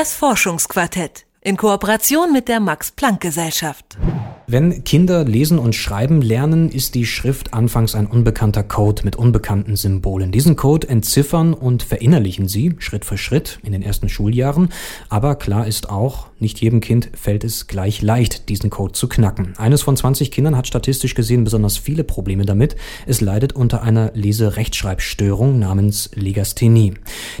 Das Forschungsquartett in Kooperation mit der Max-Planck-Gesellschaft. Wenn Kinder lesen und schreiben lernen, ist die Schrift anfangs ein unbekannter Code mit unbekannten Symbolen. Diesen Code entziffern und verinnerlichen sie Schritt für Schritt in den ersten Schuljahren. Aber klar ist auch, nicht jedem Kind fällt es gleich leicht, diesen Code zu knacken. Eines von 20 Kindern hat statistisch gesehen besonders viele Probleme damit. Es leidet unter einer Lese-Rechtschreibstörung namens Legasthenie.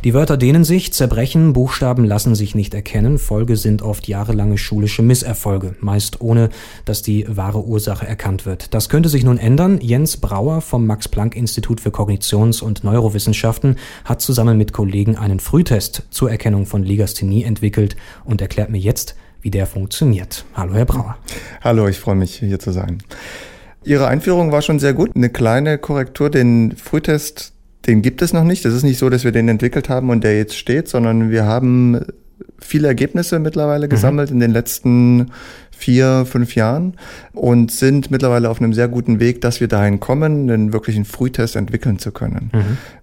Die Wörter dehnen sich, zerbrechen, Buchstaben lassen sich nicht erkennen. Folge sind oft jahrelange schulische Misserfolge, meist ohne, dass die wahre Ursache erkannt wird. Das könnte sich nun ändern. Jens Brauer vom Max-Planck-Institut für Kognitions- und Neurowissenschaften hat zusammen mit Kollegen einen Frühtest zur Erkennung von Legasthenie entwickelt und erklärt mir jetzt, wie der funktioniert. Hallo, Herr Brauer. Hallo, ich freue mich, hier zu sein. Ihre Einführung war schon sehr gut. Eine kleine Korrektur, den Frühtest, den gibt es noch nicht. Es ist nicht so, dass wir den entwickelt haben und der jetzt steht, sondern wir haben viele Ergebnisse mittlerweile gesammelt in den letzten 4-5 Jahren und sind mittlerweile auf einem sehr guten Weg, dass wir dahin kommen, einen wirklichen Frühtest entwickeln zu können.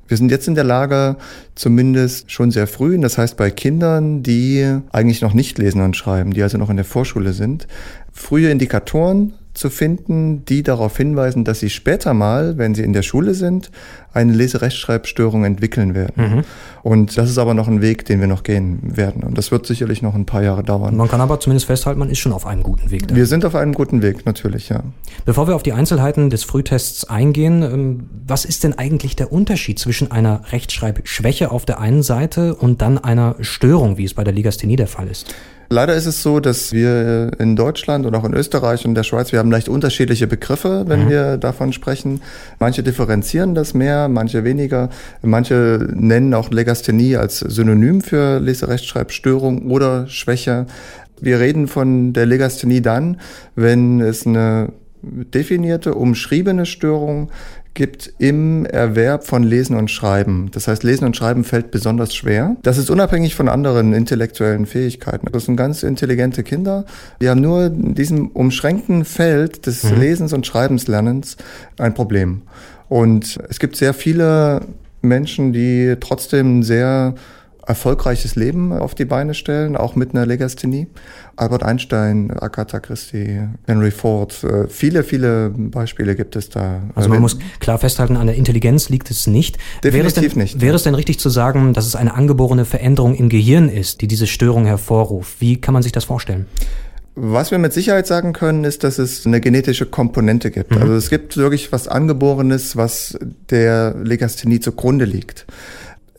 Wir sind jetzt in der Lage, zumindest schon sehr früh, das heißt bei Kindern, die eigentlich noch nicht lesen und schreiben, die also noch in der Vorschule sind, frühe Indikatoren zu finden, die darauf hinweisen, dass sie später mal, wenn sie in der Schule sind, eine Leserechtschreibstörung entwickeln werden. Und das ist aber noch ein Weg, den wir noch gehen werden. Und das wird sicherlich noch ein paar Jahre dauern. Man kann aber zumindest festhalten, man ist schon auf einem guten Weg. Wir sind auf einem guten Weg, natürlich, ja. Bevor wir auf die Einzelheiten des Frühtests eingehen, was ist denn eigentlich der Unterschied zwischen einer Rechtschreibschwäche auf der einen Seite und dann einer Störung, wie es bei der Legasthenie der Fall ist? Leider ist es so, dass wir in Deutschland und auch in Österreich und der Schweiz, wir haben leicht unterschiedliche Begriffe, wenn wir davon sprechen. Manche differenzieren das mehr, manche weniger. Manche nennen auch Legasthenie als Synonym für Leserechtschreibstörung oder Schwäche. Wir reden von der Legasthenie dann, wenn es eine definierte, umschriebene Störung gibt im Erwerb von Lesen und Schreiben. Das heißt, Lesen und Schreiben fällt besonders schwer. Das ist unabhängig von anderen intellektuellen Fähigkeiten. Das sind ganz intelligente Kinder. Die haben nur in diesem umschränkten Feld des Lesens und Schreibenslernens ein Problem. Und es gibt sehr viele Menschen, die trotzdem sehr erfolgreiches Leben auf die Beine stellen, auch mit einer Legasthenie. Albert Einstein, Agatha Christie, Henry Ford, viele, viele Beispiele gibt es da. Also man muss klar festhalten, an der Intelligenz liegt es nicht. Definitiv nicht. Wäre es denn richtig zu sagen, dass es eine angeborene Veränderung im Gehirn ist, die diese Störung hervorruft? Wie kann man sich das vorstellen? Was wir mit Sicherheit sagen können, ist, dass es eine genetische Komponente gibt. Also es gibt wirklich was Angeborenes, was der Legasthenie zugrunde liegt.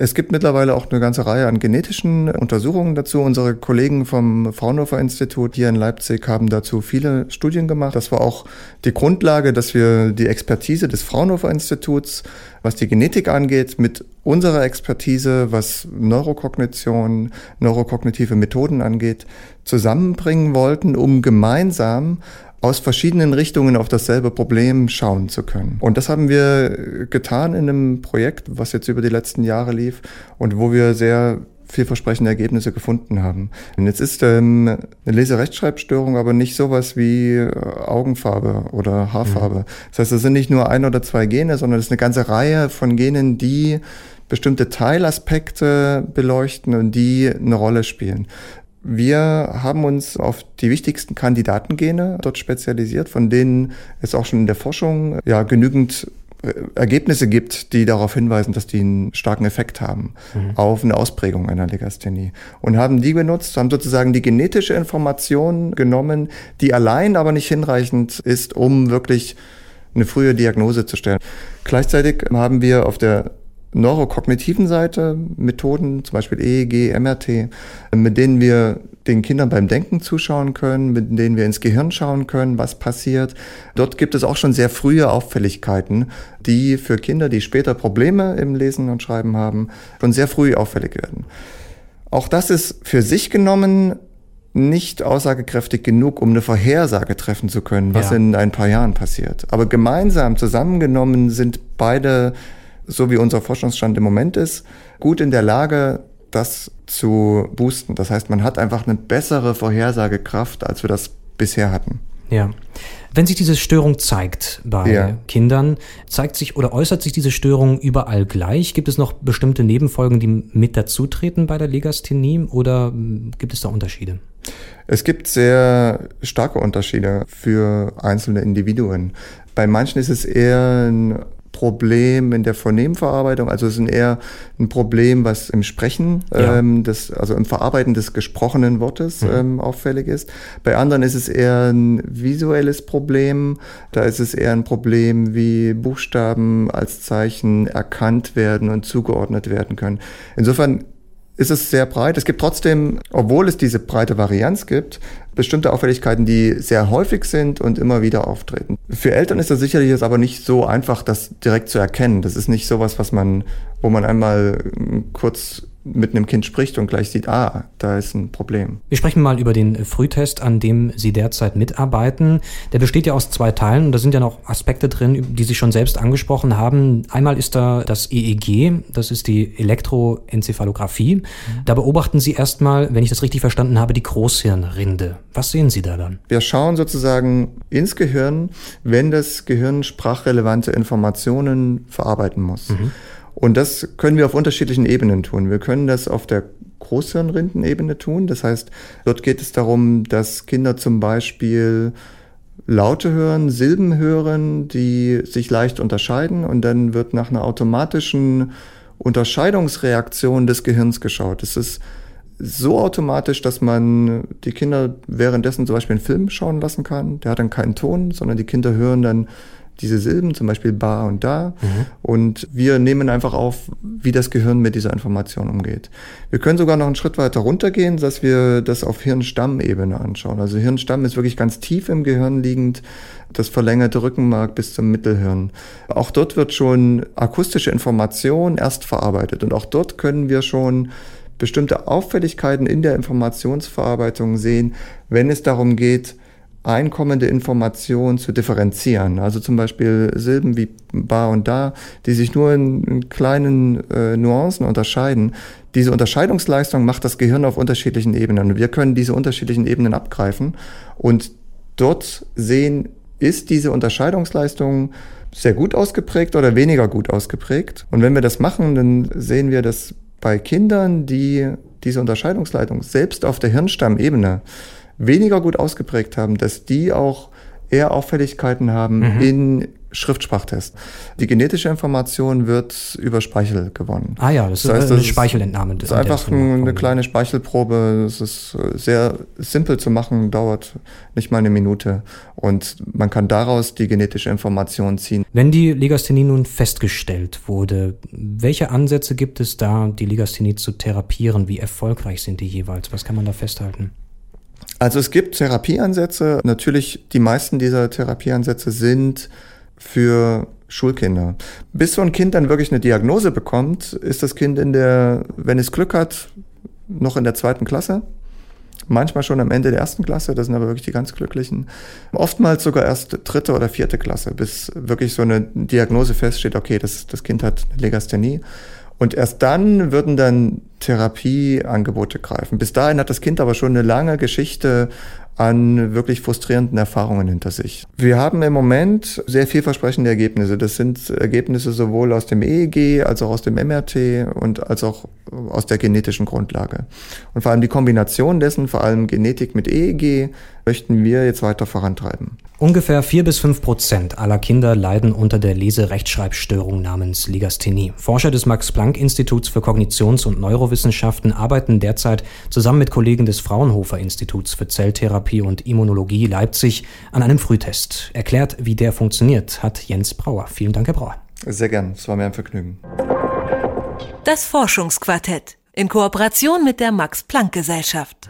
Es gibt mittlerweile auch eine ganze Reihe an genetischen Untersuchungen dazu. Unsere Kollegen vom Fraunhofer-Institut hier in Leipzig haben dazu viele Studien gemacht. Das war auch die Grundlage, dass wir die Expertise des Fraunhofer-Instituts, was die Genetik angeht, mit unserer Expertise, was Neurokognition, neurokognitive Methoden angeht, zusammenbringen wollten, um gemeinsam aus verschiedenen Richtungen auf dasselbe Problem schauen zu können. Und das haben wir getan in einem Projekt, was jetzt über die letzten Jahre lief und wo wir sehr vielversprechende Ergebnisse gefunden haben. Und jetzt ist eine Leserechtschreibstörung aber nicht sowas wie Augenfarbe oder Haarfarbe. Das heißt, es sind nicht nur ein oder zwei Gene, sondern es ist eine ganze Reihe von Genen, die bestimmte Teilaspekte beleuchten und die eine Rolle spielen. Wir haben uns auf die wichtigsten Kandidatengene dort spezialisiert, von denen es auch schon in der Forschung genügend Ergebnisse gibt, die darauf hinweisen, dass die einen starken Effekt haben auf eine Ausprägung einer Legasthenie. Und haben die benutzt, haben sozusagen die genetische Information genommen, die allein aber nicht hinreichend ist, um wirklich eine frühe Diagnose zu stellen. Gleichzeitig haben wir auf der neurokognitiven Seite Methoden, zum Beispiel EEG, MRT, mit denen wir den Kindern beim Denken zuschauen können, mit denen wir ins Gehirn schauen können, was passiert. Dort gibt es auch schon sehr frühe Auffälligkeiten, die für Kinder, die später Probleme im Lesen und Schreiben haben, schon sehr früh auffällig werden. Auch das ist für sich genommen nicht aussagekräftig genug, um eine Vorhersage treffen zu können, was in ein paar Jahren passiert. Aber gemeinsam, zusammengenommen sind beide, so wie unser Forschungsstand im Moment ist, gut in der Lage, das zu boosten. Das heißt, man hat einfach eine bessere Vorhersagekraft, als wir das bisher hatten. Ja. Wenn sich diese Störung zeigt bei Kindern, zeigt sich oder äußert sich diese Störung überall gleich? Gibt es noch bestimmte Nebenfolgen, die mit dazutreten bei der Legasthenie oder gibt es da Unterschiede? Es gibt sehr starke Unterschiede für einzelne Individuen. Bei manchen ist es eher ein Problem in der Phonemverarbeitung, also es ist eher ein Problem, was im Sprechen, also im Verarbeiten des gesprochenen Wortes auffällig ist. Bei anderen ist es eher ein visuelles Problem, da ist es eher ein Problem, wie Buchstaben als Zeichen erkannt werden und zugeordnet werden können. Insofern ist es sehr breit. Es gibt trotzdem, obwohl es diese breite Varianz gibt, bestimmte Auffälligkeiten, die sehr häufig sind und immer wieder auftreten. Für Eltern ist das sicherlich jetzt aber nicht so einfach, das direkt zu erkennen. Das ist nicht sowas, wo man einmal kurz mit einem Kind spricht und gleich sieht, da ist ein Problem. Wir sprechen mal über den Frühtest, an dem Sie derzeit mitarbeiten. Der besteht ja aus 2 Teilen und da sind ja noch Aspekte drin, die Sie schon selbst angesprochen haben. Einmal ist da das EEG, das ist die Elektroenzephalographie. Mhm. Da beobachten Sie erstmal, wenn ich das richtig verstanden habe, die Großhirnrinde. Was sehen Sie da dann? Wir schauen sozusagen ins Gehirn, wenn das Gehirn sprachrelevante Informationen verarbeiten muss. Mhm. Und das können wir auf unterschiedlichen Ebenen tun. Wir können das auf der Großhirnrindenebene tun. Das heißt, dort geht es darum, dass Kinder zum Beispiel Laute hören, Silben hören, die sich leicht unterscheiden. Und dann wird nach einer automatischen Unterscheidungsreaktion des Gehirns geschaut. Das ist so automatisch, dass man die Kinder währenddessen zum Beispiel einen Film schauen lassen kann. Der hat dann keinen Ton, sondern die Kinder hören dann diese Silben, zum Beispiel ba und da. Mhm. Und wir nehmen einfach auf, wie das Gehirn mit dieser Information umgeht. Wir können sogar noch einen Schritt weiter runtergehen, dass wir das auf Hirnstammebene anschauen. Also Hirnstamm ist wirklich ganz tief im Gehirn liegend, das verlängerte Rückenmark bis zum Mittelhirn. Auch dort wird schon akustische Information erst verarbeitet. Und auch dort können wir schon bestimmte Auffälligkeiten in der Informationsverarbeitung sehen, wenn es darum geht, einkommende Informationen zu differenzieren. Also zum Beispiel Silben wie ba und da, die sich nur in kleinen Nuancen unterscheiden. Diese Unterscheidungsleistung macht das Gehirn auf unterschiedlichen Ebenen. Wir können diese unterschiedlichen Ebenen abgreifen und dort sehen, ist diese Unterscheidungsleistung sehr gut ausgeprägt oder weniger gut ausgeprägt. Und wenn wir das machen, dann sehen wir, dass bei Kindern, die diese Unterscheidungsleistung selbst auf der Hirnstammebene weniger gut ausgeprägt haben, dass die auch eher Auffälligkeiten haben in Schriftsprachtests. Die genetische Information wird über Speichel gewonnen. Das heißt, eine Speichelentnahme. Das ist einfach eine kleine Speichelprobe. Das ist sehr simpel zu machen, dauert nicht mal eine Minute. Und man kann daraus die genetische Information ziehen. Wenn die Legasthenie nun festgestellt wurde, welche Ansätze gibt es da, die Legasthenie zu therapieren? Wie erfolgreich sind die jeweils? Was kann man da festhalten? Also es gibt Therapieansätze. Natürlich, die meisten dieser Therapieansätze sind für Schulkinder. Bis so ein Kind dann wirklich eine Diagnose bekommt, ist das Kind wenn es Glück hat, noch in der 2. Klasse. Manchmal schon am Ende der 1. Klasse, das sind aber wirklich die ganz Glücklichen. Oftmals sogar erst 3. oder 4. Klasse, bis wirklich so eine Diagnose feststeht, okay, das Kind hat Legasthenie. Und erst dann würden dann Therapieangebote greifen. Bis dahin hat das Kind aber schon eine lange Geschichte an wirklich frustrierenden Erfahrungen hinter sich. Wir haben im Moment sehr vielversprechende Ergebnisse. Das sind Ergebnisse sowohl aus dem EEG als auch aus dem MRT und als auch aus der genetischen Grundlage. Und vor allem die Kombination dessen, vor allem Genetik mit EEG, möchten wir jetzt weiter vorantreiben. Ungefähr 4-5% aller Kinder leiden unter der Lese-Rechtschreibstörung namens Legasthenie. Forscher des Max-Planck-Instituts für Kognitions- und Neurowissenschaften arbeiten derzeit zusammen mit Kollegen des Fraunhofer-Instituts für Zelltherapie und Immunologie Leipzig an einem Frühtest. Erklärt, wie der funktioniert, hat Jens Brauer. Vielen Dank, Herr Brauer. Sehr gern, es war mir ein Vergnügen. Das Forschungsquartett in Kooperation mit der Max-Planck-Gesellschaft.